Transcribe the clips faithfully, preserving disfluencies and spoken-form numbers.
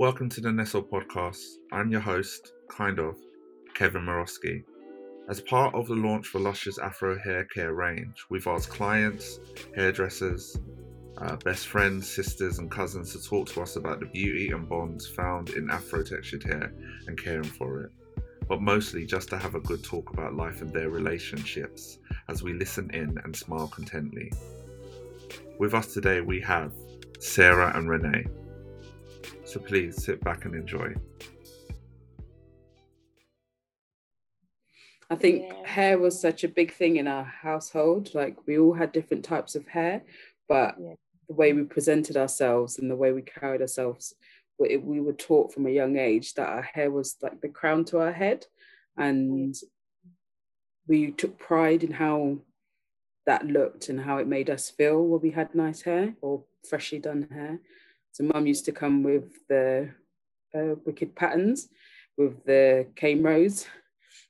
Welcome to the Nestle podcast. I'm your host, kind of, Kevin Morosky. As part of the launch for Lush's Afro hair care range, we've asked clients, hairdressers, uh, best friends, sisters and cousins to talk to us about the beauty and bonds found in Afro textured hair and caring for it, but mostly just to have a good talk about life and their relationships as we listen in and smile contently. With us today we have Sarah and Renee. So please sit back and enjoy. I think yeah. hair was such a big thing in our household. Like we all had different types of hair, but yeah. the way we presented ourselves and the way we carried ourselves, we were taught from a young age that our hair was like the crown to our head. And yeah. we took pride in how that looked and how it made us feel when we had nice hair or freshly done hair. So mum used to come with the uh, wicked patterns, with the cane rows.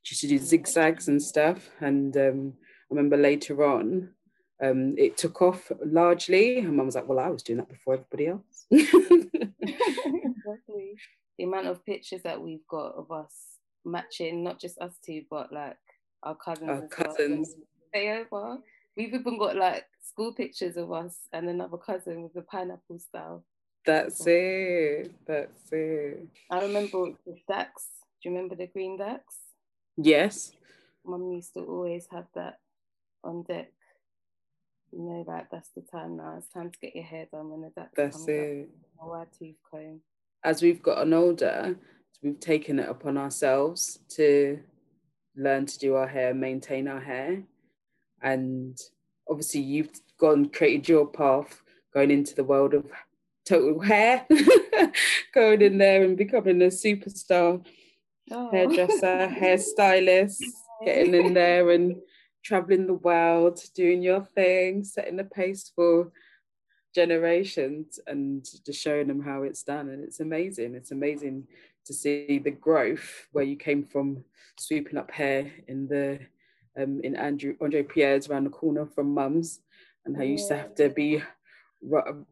She used to do zigzags and stuff. And um, I remember later on, um, it took off largely. And mum was like, well, I was doing that before everybody else. Exactly. The amount of pictures that we've got of us matching, not just us two, but like our cousins. Our cousins. Stay over. We've even got like school pictures of us and another cousin with the pineapple style. That's it. That's it. I remember the Dax. Do you remember the green Dax? Yes. Mum used to always have that on deck. You know, like that's the time now. It's time to get your hair done when the Dax comes up. That's it. Or our tooth comb. As we've gotten older, we've taken it upon ourselves to learn to do our hair, maintain our hair, and obviously you've gone created your path going into the world of total hair, going in there and becoming a superstar oh. hairdresser, hairstylist, getting in there and traveling the world, doing your thing, setting the pace for generations and just showing them how it's done. And it's amazing. It's amazing to see the growth where you came from sweeping up hair in the um, in Andrew, Andre Pierre's around the corner from mum's, and how you yeah. used to have to be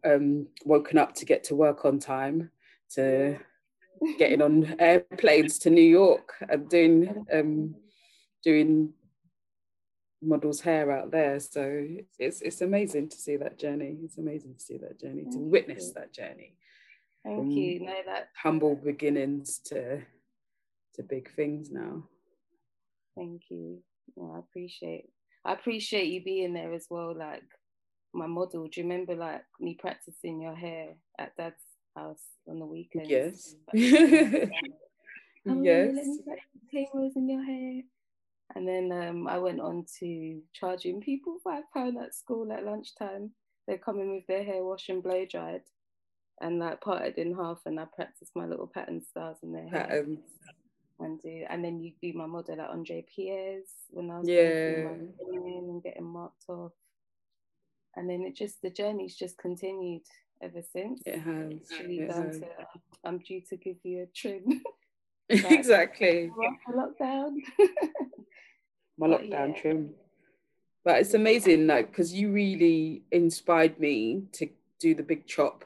Um, woken up to get to work on time, to getting on airplanes to New York and doing um, doing models' hair out there. So it's it's amazing to see that journey. It's amazing to see that journey, to witness that journey. Thank From you. No, that humble beginnings to to big things now. Thank you. Well, I appreciate. I appreciate you being there as well. Like. My model, do you remember like me practicing your hair at Dad's house on the weekends? Yes. Yes. Oh, yes. Let me practice cables in your hair. And then um, I went on to charging people five pounds at school at lunchtime. They're coming with their hair washed and blow dried, and like parted in half. And I practiced my little pattern stars in their hair. Patterns. And do and then you'd be my model at like Andre Pierre's when I was yeah and getting marked off. And then it just, the journey's just continued ever since. It has. It's really it down has. To, I'm due to give you a trim. Like, exactly. My lockdown. My but, lockdown yeah. trim. But it's amazing, like, because you really inspired me to do the big chop.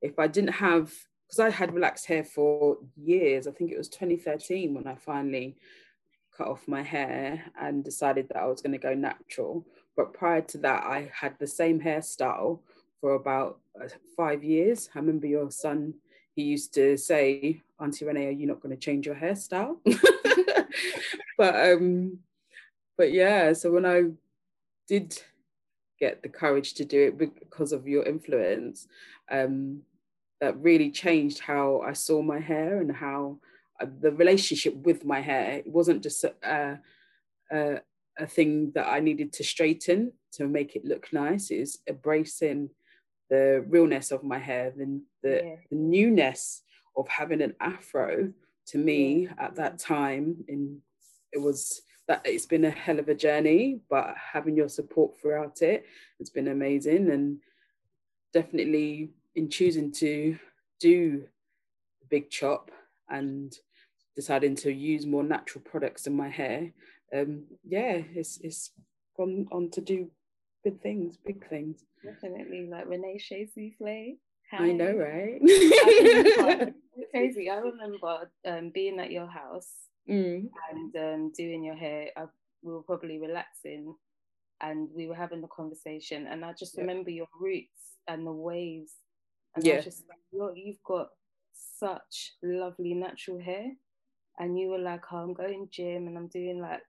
If I didn't have, because I had relaxed hair for years. I think it was twenty thirteen when I finally cut off my hair and decided that I was going to go natural. But prior to that, I had the same hairstyle for about five years. I remember your son, he used to say, Auntie Renee, are you not going to change your hairstyle? but um, but yeah, so when I did get the courage to do it because of your influence, um, that really changed how I saw my hair and how uh, the relationship with my hair. It wasn't just uh, uh, a thing that I needed to straighten to make it look nice. Is embracing the realness of my hair, the, the, yeah. the newness of having an afro. To me, yeah. at that time, in it was that it's been a hell of a journey, but having your support throughout it, it's been amazing. And definitely in choosing to do the big chop and deciding to use more natural products in my hair, Um, yeah, it's it's gone on to do good things, big things. Definitely, like Renee Chaisley Flay. I know, right? crazy. I remember um, being at your house mm. and um, doing your hair. I, we were probably relaxing and we were having the conversation, and I just yeah. remember your roots and the waves. And yeah. I was just like, look, you've got such lovely natural hair. And you were like, oh, I'm going gym and I'm doing like,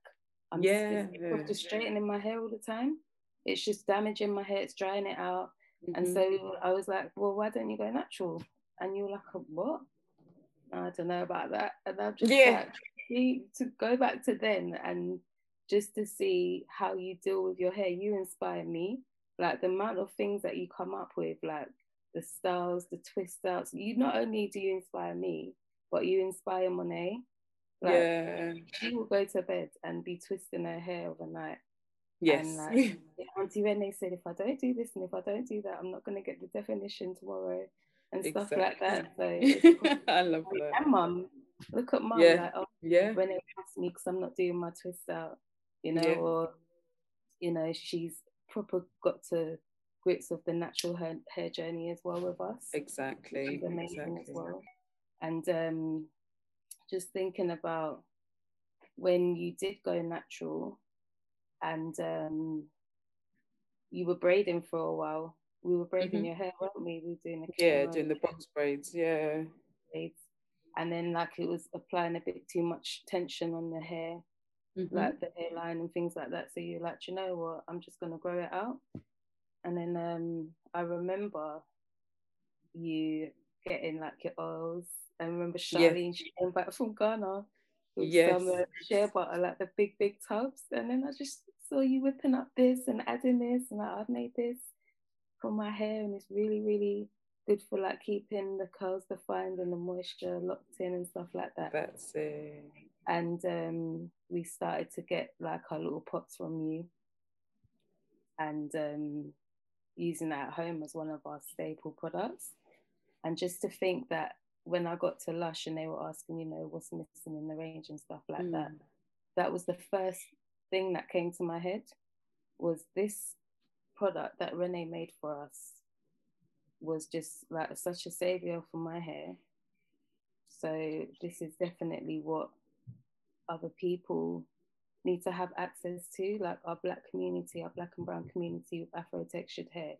I'm yeah, just, yeah. just straightening my hair all the time. It's just damaging my hair, it's drying it out. Mm-hmm. And so I was like, well, why don't you go natural? And you were like, what? I don't know about that. And I'm just yeah. like, to go back to then and just to see how you deal with your hair. You inspire me. Like the amount of things that you come up with, like the styles, the twist outs. You not only do you inspire me, but you inspire Monet. Like, yeah. She will go to bed and be twisting her hair overnight. Yes. And like, Auntie Renee said, if I don't do this and if I don't do that, I'm not going to get the definition tomorrow and stuff exactly. like that. So it's cool. I love like, that. And mum, look at mum. Yeah. Like, oh, yeah. Renee asked me because I'm not doing my twist out, you know, yeah. or, you know, she's proper got to grips of the natural hair, hair journey as well with us. Exactly. She's amazing exactly. as well. And um, just thinking about when you did go natural and um, you were braiding for a while. We were braiding mm-hmm. your hair, weren't we? We were doing the yeah, doing the box braids, yeah. Braids. And then like it was applying a bit too much tension on the hair, mm-hmm. like the hairline and things like that. So you're like, you know what? I'm just gonna grow it out. And then um, I remember you getting like your oils. I remember Charlene, yes. she came back from Ghana with yes. some uh, shea butter, like the big, big tubs. And then I just saw you whipping up this and adding this, and like, I've made this for my hair, and it's really, really good for like keeping the curls defined and the moisture locked in and stuff like that. That's it. And um, we started to get like our little pots from you, and um, using that at home as one of our staple products. And just to think that when I got to Lush and they were asking, you know, what's missing in the range and stuff like mm. that, that was the first thing that came to my head, was this product that Renee made for us was just like such a savior for my hair. So this is definitely what other people need to have access to, like our black community, our black and brown community with Afro textured hair.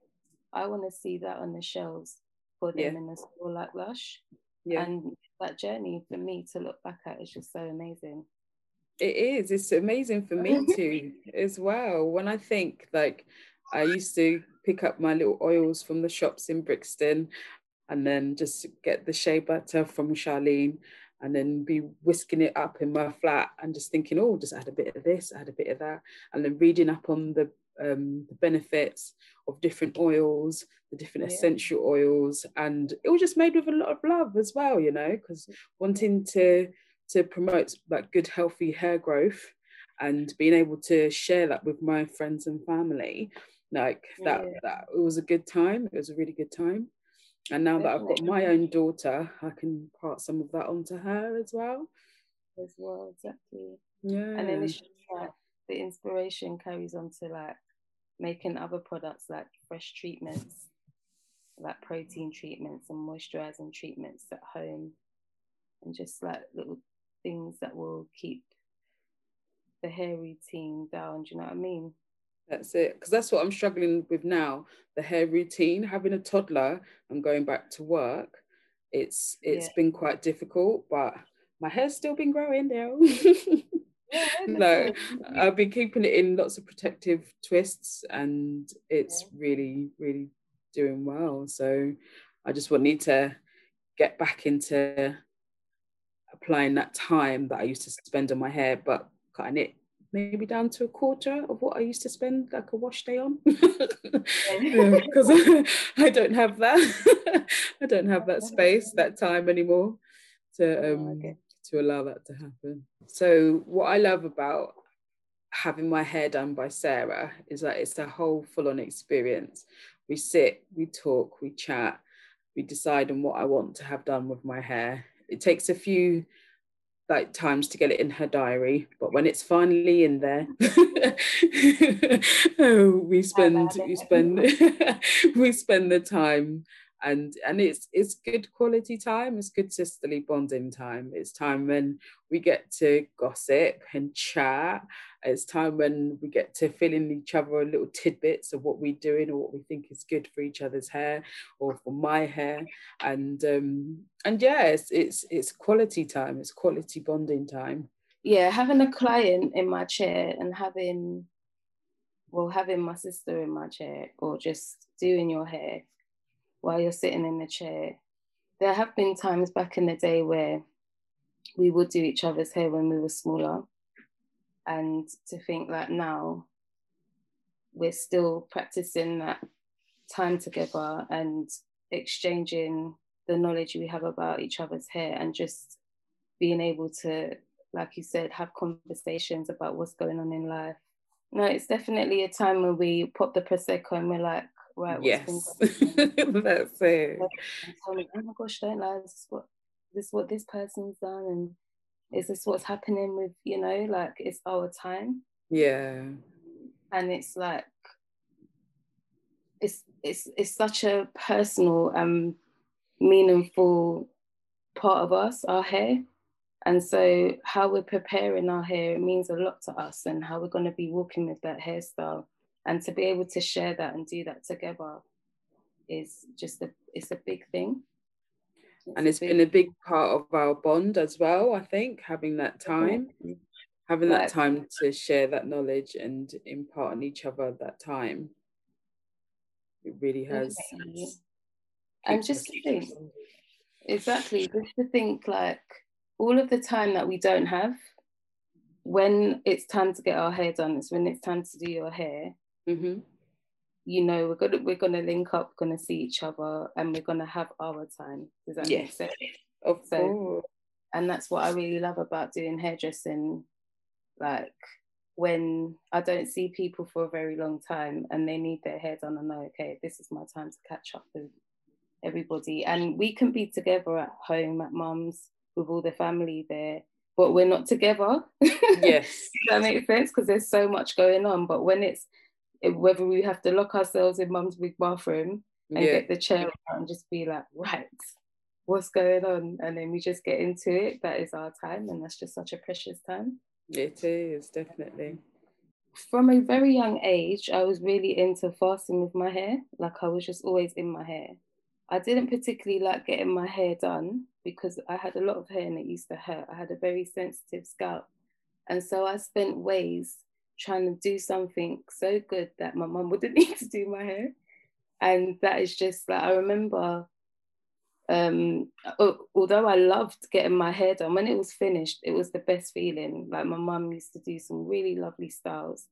I want to see that on the shelves for them yeah. in a store like Lush. Yeah. And that journey for me to look back at is just so amazing. It is. It's amazing for me too as well. When I think, like, I used to pick up my little oils from the shops in Brixton and then just get the shea butter from Charlene and then be whisking it up in my flat and just thinking, oh, just add a bit of this, add a bit of that. And then reading up on the Um, the benefits of different oils, the different yeah. essential oils, and it was just made with a lot of love as well, you know, because wanting to to promote like good healthy hair growth and being able to share that with my friends and family, like that yeah. that it was a good time. It was a really good time. And now that I've got my own daughter, I can pass some of that on to her as well. As well, exactly. Yeah. And then it's like the inspiration carries on to like making other products like fresh treatments, like protein treatments and moisturising treatments at home, and just like little things that will keep the hair routine down, do you know what I mean? That's it, because that's what I'm struggling with now, the hair routine. Having a toddler and going back to work, it's it's yeah. been quite difficult, but my hair's still been growing now. No, I've been keeping it in lots of protective twists and it's yeah. really, really doing well. So I just want need to get back into applying that time that I used to spend on my hair, but cutting it maybe down to a quarter of what I used to spend like a wash day on, because um, I don't have that I don't have that space, that time anymore to um, oh, okay. to allow that to happen. So what I love about having my hair done by Sarah is that it's a whole full-on experience. We sit, we talk, we chat, we decide on what I want to have done with my hair. It takes a few like times to get it in her diary, but when it's finally in there, we spend we spend we spend the time And and it's it's good quality time. It's good sisterly bonding time. It's time when we get to gossip and chat. It's time when we get to fill in each other little tidbits of what we're doing or what we think is good for each other's hair or for my hair. And um, and yeah, it's, it's it's quality time. It's quality bonding time. Yeah, having a client in my chair and having, well, having my sister in my chair or just doing your hair while you're sitting in the chair. There have been times back in the day where we would do each other's hair when we were smaller. And to think that now we're still practicing that time together and exchanging the knowledge we have about each other's hair and just being able to, like you said, have conversations about what's going on in life. No, it's definitely a time when we pop the Prosecco and we're like, right, yes, that's it. Like, oh my gosh, don't lie. This is what this is what this person's done, and is this what's happening with, you know, like it's our time. Yeah, and it's like it's it's it's such a personal um meaningful part of us, our hair, and so how we're preparing our hair, it means a lot to us, and how we're going to be walking with that hairstyle. And to be able to share that and do that together is just a, it's a big thing. It's and it's big, been a big part of our bond as well, I think, having that time, yeah. having that like, time to share that knowledge and impart on each other that time. It really has. Okay. And just to think, exactly, just to think like all of the time that we don't have, when it's time to get our hair done, it's when it's time to do your hair. Mm-hmm. You know, we're gonna we're gonna link up, we're gonna see each other, and we're gonna have our time. Does that yes. make sense? Of so, course. And that's what I really love about doing hairdressing. Like when I don't see people for a very long time and they need their hair done, I know, okay, this is my time to catch up with everybody. And we can be together at home at mum's with all the family there, but we're not together. Yes. Does that make sense? Because there's so much going on. But when it's whether we have to lock ourselves in mum's big bathroom and yeah. get the chair out and just be like, right, what's going on? And then we just get into it. That is our time, and that's just such a precious time. It is, definitely. From a very young age, I was really into fasting with my hair. Like I was just always in my hair. I didn't particularly like getting my hair done because I had a lot of hair and it used to hurt. I had a very sensitive scalp. And so I spent ways trying to do something so good that my mum wouldn't need to do my hair. And that is just like, I remember, um, although I loved getting my hair done, when it was finished, it was the best feeling. Like my mum used to do some really lovely styles,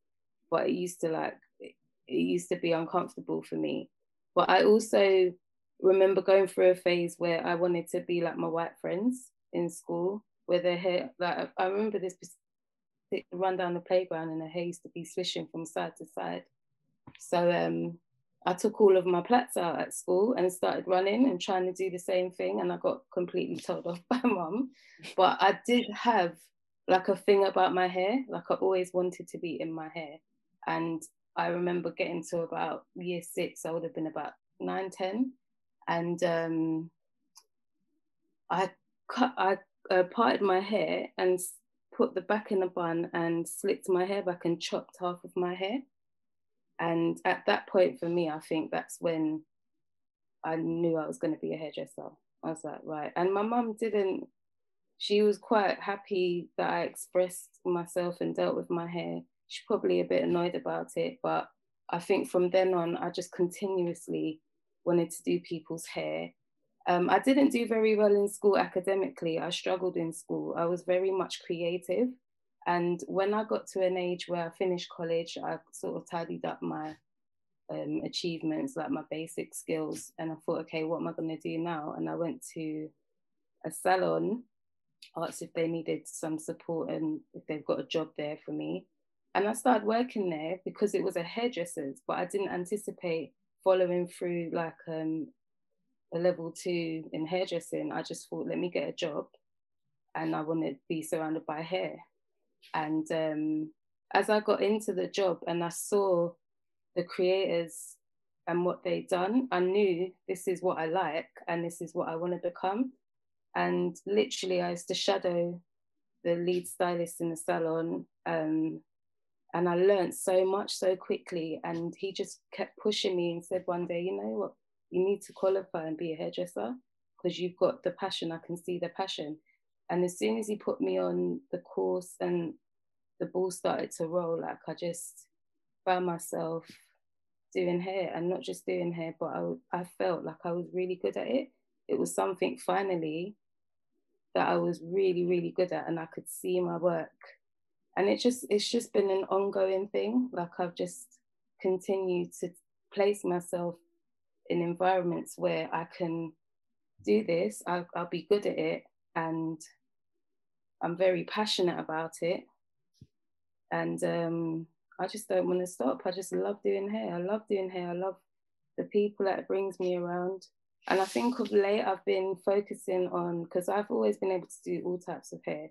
but it used to like, it used to be uncomfortable for me. But I also remember going through a phase where I wanted to be like my white friends in school, where their hair, like I remember this run down the playground and their hair used to be swishing from side to side. So um, I took all of my plaits out at school and started running and trying to do the same thing, and I got completely told off by mum. But I did have like a thing about my hair, like I always wanted to be in my hair. And I remember getting to about year six, I would have been about nine, ten. And um, I cut, I uh, parted my hair and put the back in a bun and slicked my hair back and chopped half of my hair. And at that point for me, I think that's when I knew I was going to be a hairdresser. I was like, right. And my mum didn't, she was quite happy that I expressed myself and dealt with my hair. She's probably a bit annoyed about it, but I think from then on, I just continuously wanted to do people's hair. Um, I didn't do very well in school academically. I struggled in school. I was very much creative. And when I got to an age where I finished college, I sort of tidied up my um, achievements, like my basic skills. And I thought, okay, what am I going to do now? And I went to a salon, asked if they needed some support and if they've got a job there for me. And I started working there because it was a hairdresser's, but I didn't anticipate following through like um, a level two in hairdressing. I just thought, let me get a job, and I want to be surrounded by hair. And um, as I got into the job and I saw the creators and what they'd done, I knew this is what I like and this is what I want to become. And literally I used to shadow the lead stylist in the salon, um, and I learned so much so quickly. And he just kept pushing me and said one day, you know what, you need to qualify and be a hairdresser because you've got the passion. I can see the passion. And as soon as he put me on the course and the ball started to roll, like I just found myself doing hair, and not just doing hair, but I, I felt like I was really good at it. It was something finally that I was really, really good at, and I could see my work. And it just, it's just been an ongoing thing. Like I've just continued to place myself in environments where I can do this, I'll, I'll be good at it, and I'm very passionate about it. And um, I just don't want to stop. I just love doing hair. I love doing hair. I love the people that it brings me around. And I think of late I've been focusing on, because I've always been able to do all types of hair,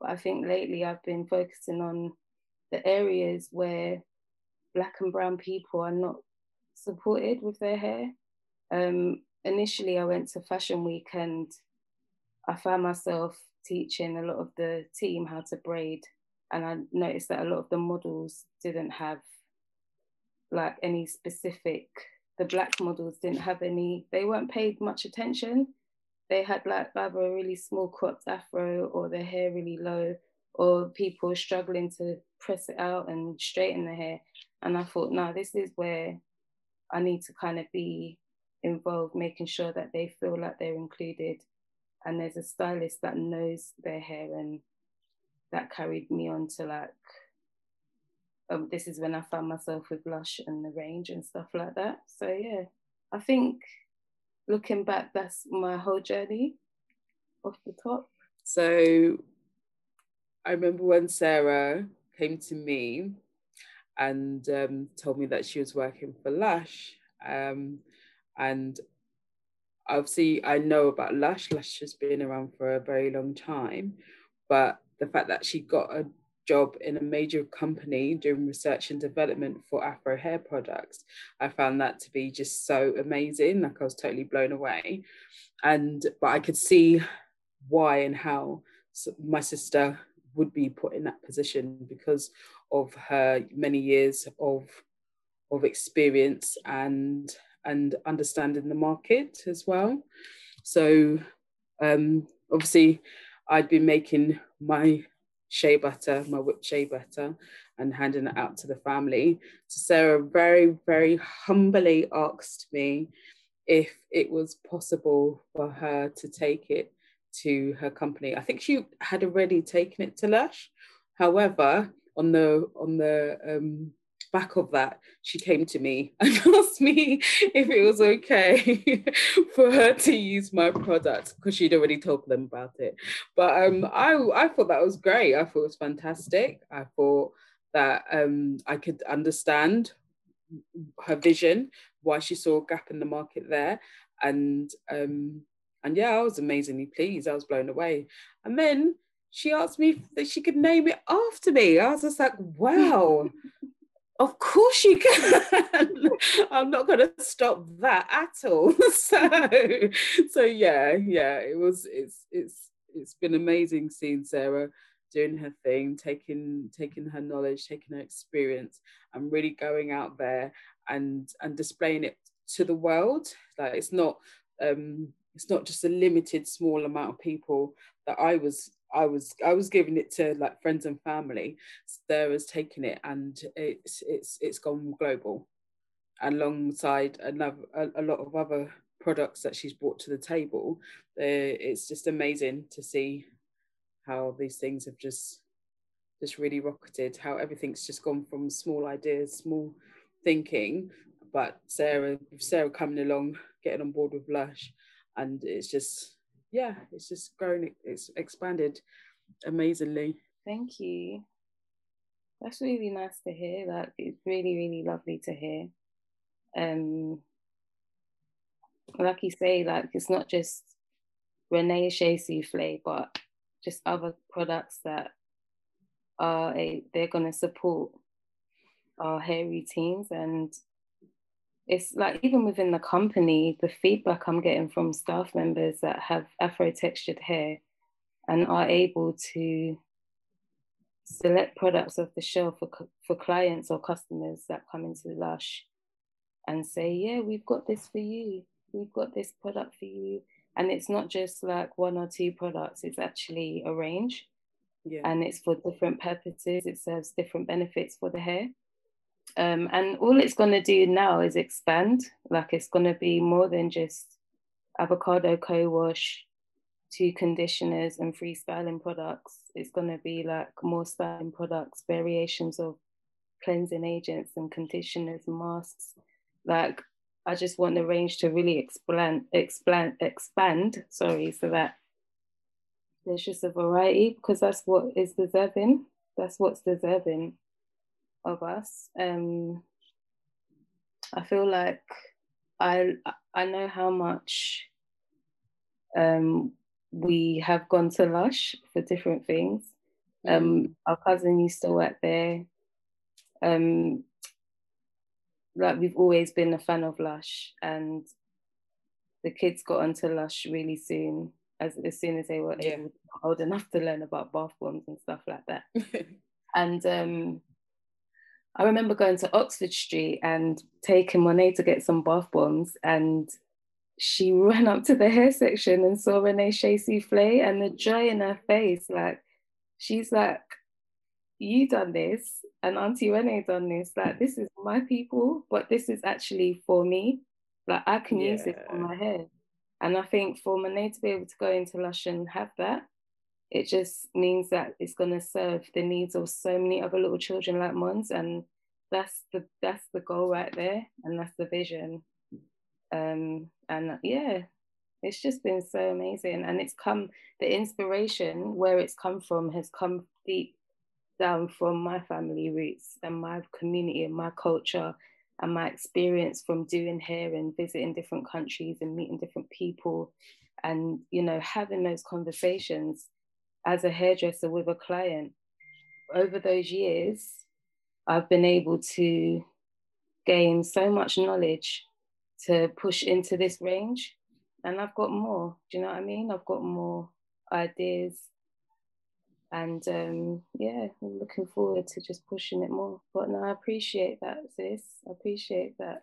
but I think lately I've been focusing on the areas where Black and brown people are not supported with their hair. Um, initially I went to Fashion Week and I found myself teaching a lot of the team how to braid. And I noticed that a lot of the models didn't have like any specific, the Black models didn't have any, they weren't paid much attention. They had like either a really small cropped afro or their hair really low, or people struggling to press it out and straighten the hair. And I thought, no, this is where I need to kind of be involved, making sure that they feel like they're included. And there's a stylist that knows their hair, and that carried me on to like, um, this is when I found myself with Lush and the range and stuff like that. So yeah, I think looking back, that's my whole journey off the top. So I remember when Sarah came to me and um, told me that she was working for Lush, um, and obviously I know about Lush. Lush has been around for a very long time, but the fact that she got a job in a major company doing research and development for Afro hair products, I found that to be just so amazing. Like I was totally blown away. And but I could see why and how my sister would be put in that position because of her many years of of experience and and understanding the market as well. So um, obviously I'd been making my shea butter, my whipped shea butter, and handing it out to the family. So Sarah very, very humbly asked me if it was possible for her to take it to her company. I think she had already taken it to Lush. However, on the on the um, back of that, she came to me and asked me if it was okay for her to use my product because she'd already told them about it. But um, I, I thought that was great. I thought it was fantastic. I thought that um, I could understand her vision, why she saw a gap in the market there. And, um, and yeah, I was amazingly pleased. I was blown away. And then she asked me that she could name it after me. I was just like, wow. Of course you can. I'm not going to stop that at all. So, so yeah, yeah. It was. It's. It's. It's been amazing seeing Sarah doing her thing, taking taking her knowledge, taking her experience, and really going out there and and displaying it to the world. Like it's not. Um, it's not just a limited small amount of people that I was. I was I was giving it to like friends and family. Sarah's taken it and it's it's it's gone global, alongside another a, a lot of other products that she's brought to the table. Uh, it's just amazing to see how these things have just just really rocketed. How everything's just gone from small ideas, small thinking, but Sarah Sarah coming along, getting on board with Lush, and it's just. Yeah, it's just grown, it's expanded amazingly. Thank you. That's really nice to hear. Like, it's really, really lovely to hear. Um, like you say, like, it's not just Renee Chaisley Flay, but just other products that are, a, they're going to support our hair routines and it's like even within the company, the feedback I'm getting from staff members that have Afro-textured hair and are able to select products off the shelf for, for clients or customers that come into Lush and say, yeah, we've got this for you. We've got this product for you. And it's not just like one or two products, it's actually a range. Yeah. And it's for different purposes. It serves different benefits for the hair. Um, and all it's going to do now is expand. Like it's going to be more than just avocado co-wash, two conditioners and free styling products. It's going to be like more styling products, variations of cleansing agents and conditioners, masks. Like I just want the range to really expand, expand, expand, sorry, so that there's just a variety, because that's what is deserving. That's what's deserving of us. Um, I feel like I I know how much um, we have gone to Lush for different things. Um, our cousin used to work there. Um, like we've always been a fan of Lush, and the kids got onto Lush really soon, as as soon as they were yeah. able, old enough to learn about bath bombs and stuff like that. And um, I remember going to Oxford Street and taking Monet to get some bath bombs, and she ran up to the hair section and saw Renee Chaisley Flay, and the joy in her face, like, she's like, you done this, and Auntie Renee done this, like, this is my people, but this is actually for me. Like, I can yeah. use it for my hair. And I think for Monet to be able to go into Lush and have that, it just means that it's going to serve the needs of so many other little children like Mons, and that's the that's the goal right there, and that's the vision. Um, and yeah, it's just been so amazing, and it's come, the inspiration where it's come from has come deep down from my family roots and my community and my culture and my experience from doing hair and visiting different countries and meeting different people, and you know, having those conversations as a hairdresser with a client. Over those years, I've been able to gain so much knowledge to push into this range. And I've got more, do you know what I mean? I've got more ideas. And um, yeah, I'm looking forward to just pushing it more. But no, I appreciate that, sis. I appreciate that.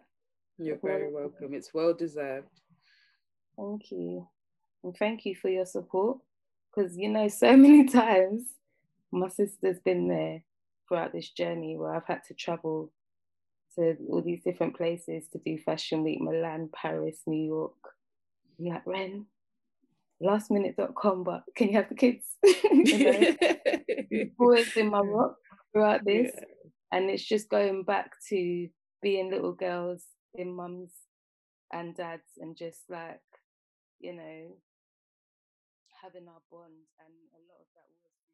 You're very welcome. It's well deserved. Thank you. And thank you for your support. Because, you know, so many times my sister's been there throughout this journey where I've had to travel to all these different places to do Fashion Week, Milan, Paris, New York. I'm like, Ren, last minute dot com, but can you have the kids? Always in my rock throughout this. Yeah. And it's just going back to being little girls in mums and dads, and just like, you know, having our bond, and a lot of that